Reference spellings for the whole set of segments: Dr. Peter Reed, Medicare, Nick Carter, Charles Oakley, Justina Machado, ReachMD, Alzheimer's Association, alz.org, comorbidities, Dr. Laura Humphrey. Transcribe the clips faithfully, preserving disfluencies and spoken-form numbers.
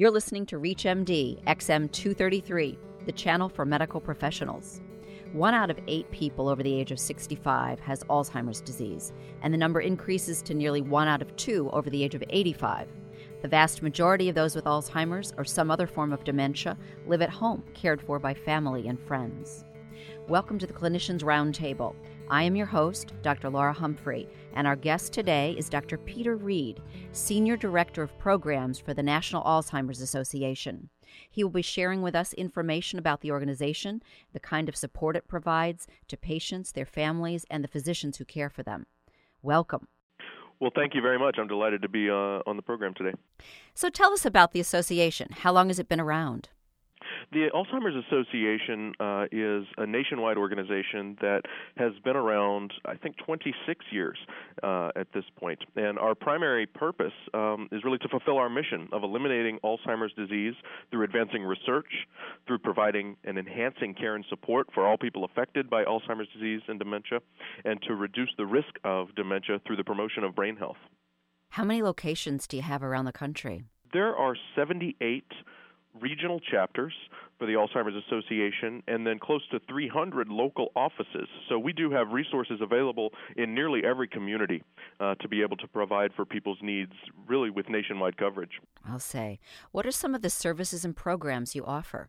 You're listening to ReachMD, X M two thirty-three, the channel for medical professionals. One out of eight people over the age of sixty-five has Alzheimer's disease, and the number increases to nearly one out of two over the age of eighty-five. The vast majority of those with Alzheimer's or some other form of dementia live at home, cared for by family and friends. Welcome to the Clinicians Roundtable. I am your host, Doctor Laura Humphrey, and our guest today is Doctor Peter Reed, Senior Director of Programs for the National Alzheimer's Association. He will be sharing with us information about the organization, the kind of support it provides to patients, their families, and the physicians who care for them. Welcome. Well, thank you very much. I'm delighted to be uh, on the program today. So tell us about the association. How long has it been around? The Alzheimer's Association uh, is a nationwide organization that has been around, I think, twenty-six years uh, at this point. And our primary purpose um, is really to fulfill our mission of eliminating Alzheimer's disease through advancing research, through providing and enhancing care and support for all people affected by Alzheimer's disease and dementia, and to reduce the risk of dementia through the promotion of brain health. How many locations do you have around the country? There are seventy-eight regional chapters for the Alzheimer's Association, and then close to three hundred local offices. So we do have resources available in nearly every community uh, to be able to provide for people's needs, really with nationwide coverage. I'll say. What are some of the services and programs you offer?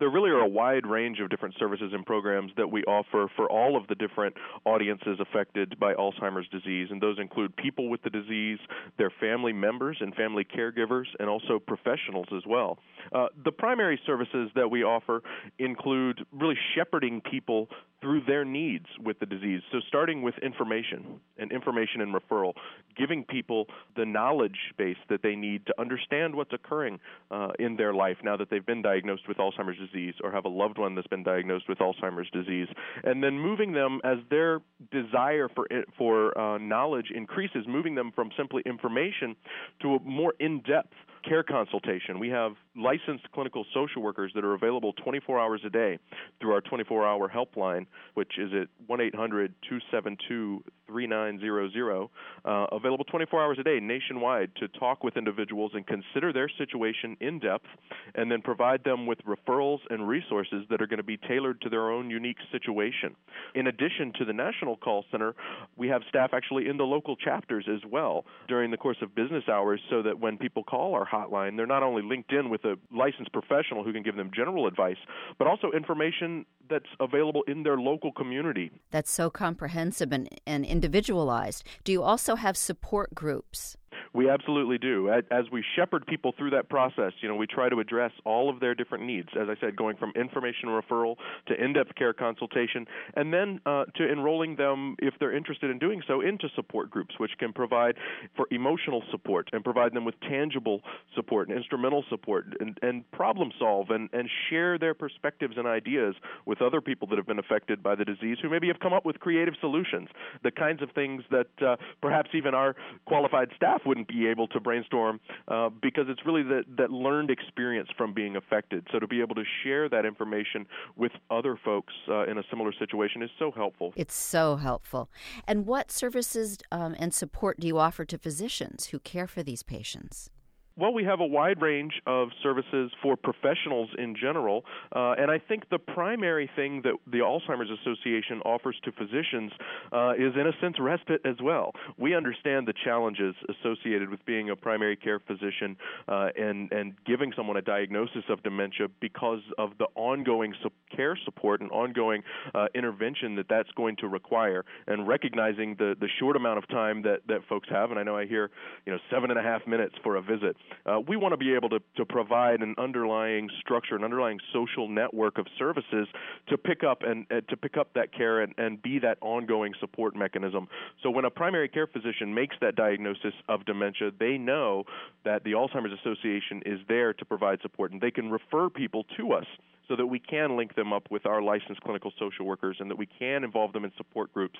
There really are a wide range of different services and programs that we offer for all of the different audiences affected by Alzheimer's disease, and those include people with the disease, their family members and family caregivers, and also professionals as well. Uh, the primary services that we offer include really shepherding people through their needs with the disease. So starting with information and information and referral, giving people the knowledge base that they need to understand what's occurring uh, in their life now that they've been diagnosed with Alzheimer's disease or have a loved one that's been diagnosed with Alzheimer's disease, and then moving them as their desire for for uh, knowledge increases, moving them from simply information to a more in-depth care consultation. We have licensed clinical social workers that are available twenty-four hours a day through our twenty-four hour helpline, which is at one eight hundred two seven two three nine zero zero, uh, available twenty-four hours a day nationwide to talk with individuals and consider their situation in depth, and then provide them with referrals and resources that are going to be tailored to their own unique situation. In addition to the National Call Center, we have staff actually in the local chapters as well during the course of business hours, so that when people call our hotline, they're not only linked in with a licensed professional who can give them general advice, but also information that's available in their local community. That's so comprehensive and, and individualized. Do you also have support groups? We absolutely do. As we shepherd people through that process, you know, we try to address all of their different needs, as I said, going from information referral to in-depth care consultation, and then uh, to enrolling them, if they're interested in doing so, into support groups, which can provide for emotional support and provide them with tangible support and instrumental support, and, and problem solve and, and share their perspectives and ideas with other people that have been affected by the disease, who maybe have come up with creative solutions, the kinds of things that uh, perhaps even our qualified staff wouldn't be able to brainstorm uh, because it's really the, that learned experience from being affected. So to be able to share that information with other folks uh, in a similar situation is so helpful. It's so helpful. And what services um, and support do you offer to physicians who care for these patients? Well, we have a wide range of services for professionals in general, uh, and I think the primary thing that the Alzheimer's Association offers to physicians uh, is, in a sense, respite as well. We understand the challenges associated with being a primary care physician uh, and, and giving someone a diagnosis of dementia because of the ongoing su- care support and ongoing uh, intervention that that's going to require, and recognizing the, the short amount of time that, that folks have. And I know I hear, you know, seven and a half minutes for a visit. Uh, we want to be able to, to provide an underlying structure, an underlying social network of services to pick up and uh, to pick up that care and, and be that ongoing support mechanism. So when a primary care physician makes that diagnosis of dementia, they know that the Alzheimer's Association is there to provide support, and they can refer people to us, so that we can link them up with our licensed clinical social workers, and that we can involve them in support groups.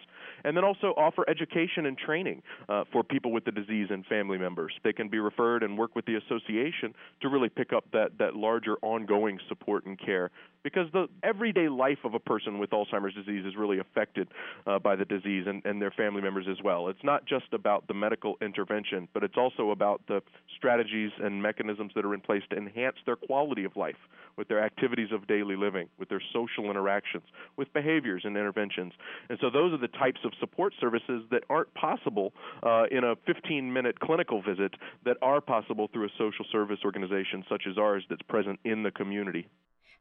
And then also offer education and training uh, for people with the disease and family members. They can be referred and work with the association to really pick up that, that larger ongoing support and care because the everyday life of a person with Alzheimer's disease is really affected uh, by the disease and, and their family members as well. It's not just about the medical intervention, but it's also about the strategies and mechanisms that are in place to enhance their quality of life with their activities of daily living, with their social interactions, with behaviors and interventions. And so those are the types of support services that aren't possible uh, in a fifteen-minute clinical visit that are possible through a social service organization such as ours that's present in the community.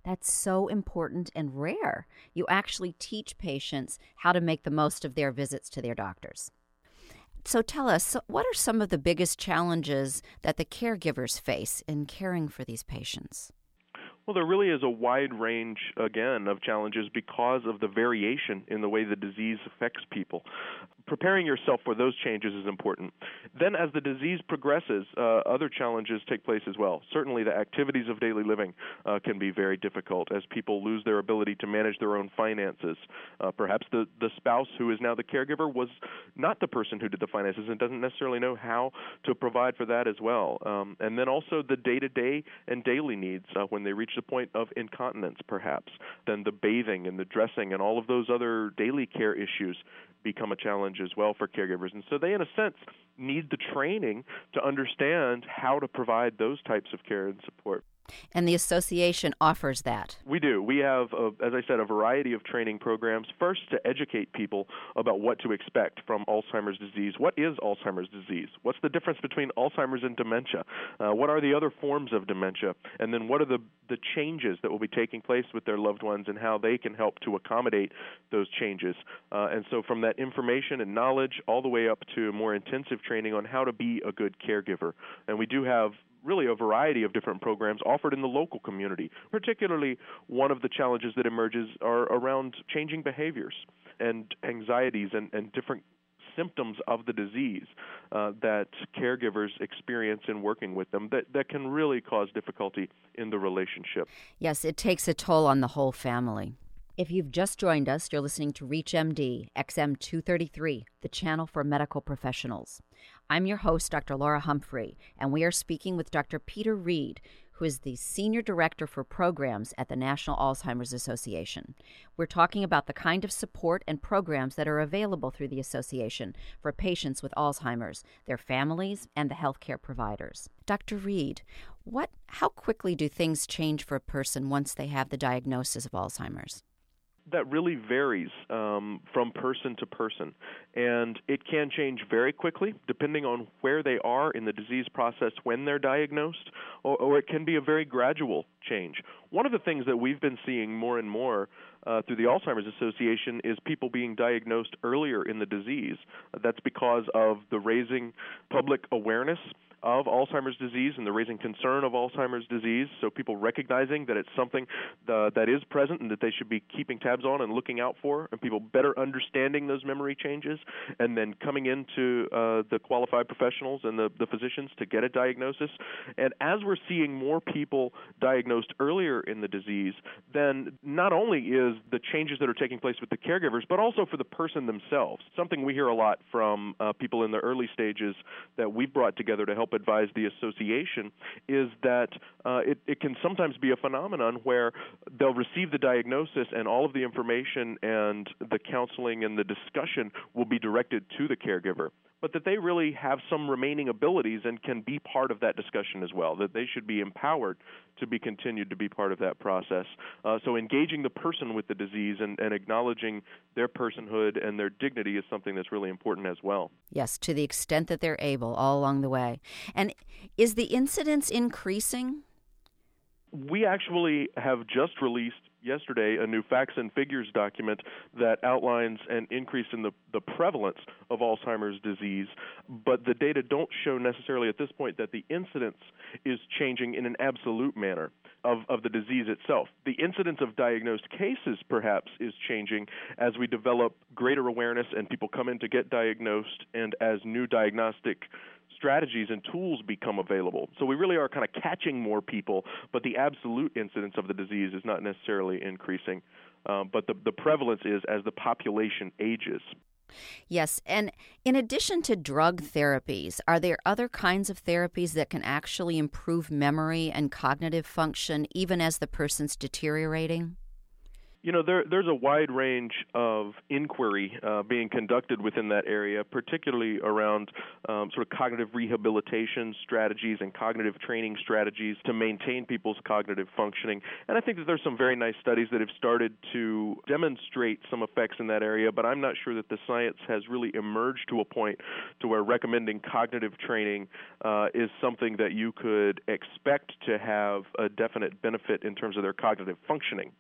That's so important and rare. You actually teach patients how to make the most of their visits to their doctors. So tell us, what are some of the biggest challenges that the caregivers face in caring for these patients? Well, there really is a wide range, again, of challenges because of the variation in the way the disease affects people. Preparing yourself for those changes is important. Then as the disease progresses, uh, other challenges take place as well. Certainly the activities of daily living uh, can be very difficult as people lose their ability to manage their own finances. Uh, perhaps the, the spouse who is now the caregiver was not the person who did the finances and doesn't necessarily know how to provide for that as well. Um, and then also the day-to-day and daily needs uh, when they reach the point of incontinence, perhaps, then the bathing and the dressing and all of those other daily care issues become a challenge as well for caregivers. And so they, in a sense, need the training to understand how to provide those types of care and support. And the association offers that. We do. We have, a, as I said, a variety of training programs, first to educate people about what to expect from Alzheimer's disease. What is Alzheimer's disease? What's the difference between Alzheimer's and dementia? Uh, what are the other forms of dementia? And then what are the, the changes that will be taking place with their loved ones and how they can help to accommodate those changes? Uh, and so from that information and knowledge all the way up to more intensive training on how to be a good caregiver. And we do have really a variety of different programs offered in the local community. Particularly, one of the challenges that emerges are around changing behaviors and anxieties and, and different symptoms of the disease uh, that caregivers experience in working with them that, that can really cause difficulty in the relationship. Yes, it takes a toll on the whole family. If you've just joined us, you're listening to ReachMD, X M two thirty-three, the channel for medical professionals. I'm your host, Doctor Laura Humphrey, and we are speaking with Doctor Peter Reed, who is the Senior Director for Programs at the National Alzheimer's Association. We're talking about the kind of support and programs that are available through the association for patients with Alzheimer's, their families, and the healthcare providers. Doctor Reed, what, how quickly do things change for a person once they have the diagnosis of Alzheimer's? That really varies um, from person to person, and it can change very quickly depending on where they are in the disease process when they're diagnosed, or, or it can be a very gradual change. One of the things that we've been seeing more and more uh, through the Alzheimer's Association is people being diagnosed earlier in the disease. That's because of the raising public awareness of Alzheimer's disease and the raising concern of Alzheimer's disease, so people recognizing that it's something the, that is present and that they should be keeping tabs on and looking out for, and people better understanding those memory changes, and then coming into uh, the qualified professionals and the, the physicians to get a diagnosis. And as we're seeing more people diagnosed earlier in the disease, then not only is the changes that are taking place with the caregivers, but also for the person themselves. Something we hear a lot from uh, people in the early stages that we've brought together to help advise the association is that uh, it, it can sometimes be a phenomenon where they'll receive the diagnosis and all of the information and the counseling and the discussion will be directed to the caregiver, but that they really have some remaining abilities and can be part of that discussion as well, that they should be empowered to be continued to be part of that process. Uh, so engaging the person with the disease and, and acknowledging their personhood and their dignity is something that's really important as well. Yes, to the extent that they're able all along the way. And is the incidence increasing? We actually have just released yesterday a new facts and figures document that outlines an increase in the, the prevalence of Alzheimer's disease, but the data don't show necessarily at this point that the incidence is changing in an absolute manner of, of the disease itself. The incidence of diagnosed cases, perhaps, is changing as we develop greater awareness and people come in to get diagnosed and as new diagnostic strategies and tools become available. So we really are kind of catching more people, but the absolute incidence of the disease is not necessarily increasing. Um, but the, the prevalence is as the population ages. Yes, and in addition to drug therapies, are there other kinds of therapies that can actually improve memory and cognitive function even as the person's deteriorating? You know, there, there's a wide range of inquiry uh, being conducted within that area, particularly around um, sort of cognitive rehabilitation strategies and cognitive training strategies to maintain people's cognitive functioning. And I think that there's some very nice studies that have started to demonstrate some effects in that area, but I'm not sure that the science has really emerged to a point to where recommending cognitive training uh, is something that you could expect to have a definite benefit in terms of their cognitive functioning.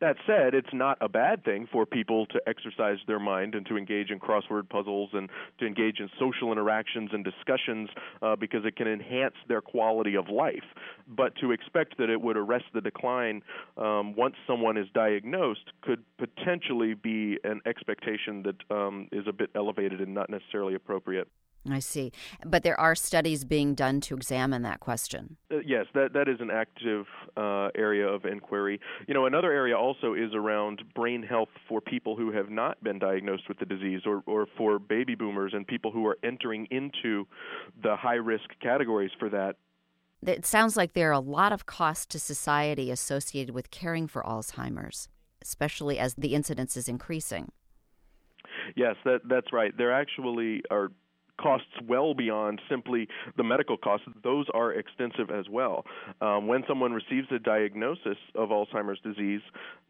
That said, it's not a bad thing for people to exercise their mind and to engage in crossword puzzles and to engage in social interactions and discussions uh, because it can enhance their quality of life. But to expect that it would arrest the decline um, once someone is diagnosed could potentially be an expectation that um, is a bit elevated and not necessarily appropriate. I see. But there are studies being done to examine that question. Uh, yes, that, that is an active uh, area of inquiry. You know, another area also is around brain health for people who have not been diagnosed with the disease or, or for baby boomers and people who are entering into the high-risk categories for that. It sounds like there are a lot of costs to society associated with caring for Alzheimer's, especially as the incidence is increasing. Yes, that, that's right. There actually are costs well beyond simply the medical costs. Those are extensive as well. Um, when someone receives a diagnosis of Alzheimer's disease,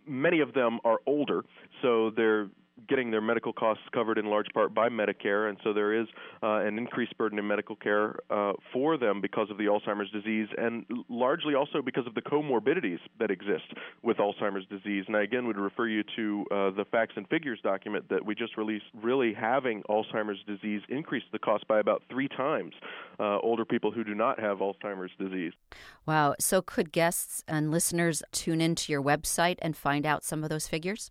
many of them are older, so they're getting their medical costs covered in large part by Medicare, and so there is uh, an increased burden in medical care uh, for them because of the Alzheimer's disease and largely also because of the comorbidities that exist with Alzheimer's disease. And I again would refer you to uh, the facts and figures document that we just released. Really, having Alzheimer's disease increased the cost by about three times uh, older people who do not have Alzheimer's disease. Wow. So could guests and listeners tune into your website and find out some of those figures?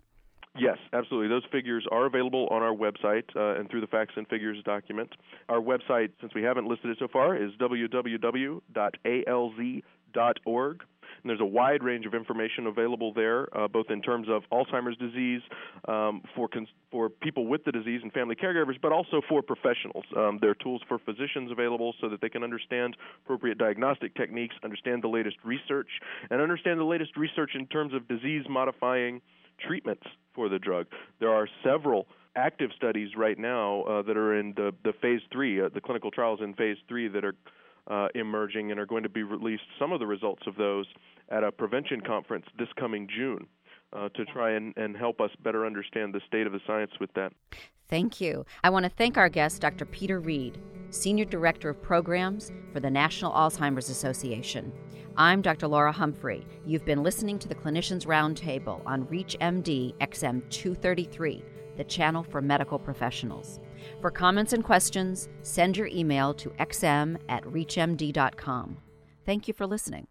Yes, absolutely. Those figures are available on our website uh, and through the facts and figures document. Our website, since we haven't listed it so far, is w w w dot a l z dot org. And there's a wide range of information available there, uh, both in terms of Alzheimer's disease um, for cons- for people with the disease and family caregivers, but also for professionals. Um, there are tools for physicians available so that they can understand appropriate diagnostic techniques, understand the latest research, and understand the latest research in terms of disease-modifying treatments for the drug. There are several active studies right now uh, that are in the, the phase three, uh, the clinical trials in phase three that are uh, emerging and are going to be released, some of the results of those, at a prevention conference this coming June uh, to try and, and help us better understand the state of the science with that. Thank you. I want to thank our guest, Doctor Peter Reed, Senior Director of Programs for the National Alzheimer's Association. I'm Doctor Laura Humphrey. You've been listening to the Clinicians Roundtable on ReachMD X M two thirty-three, the channel for medical professionals. For comments and questions, send your email to x m at reach m d dot com. Thank you for listening.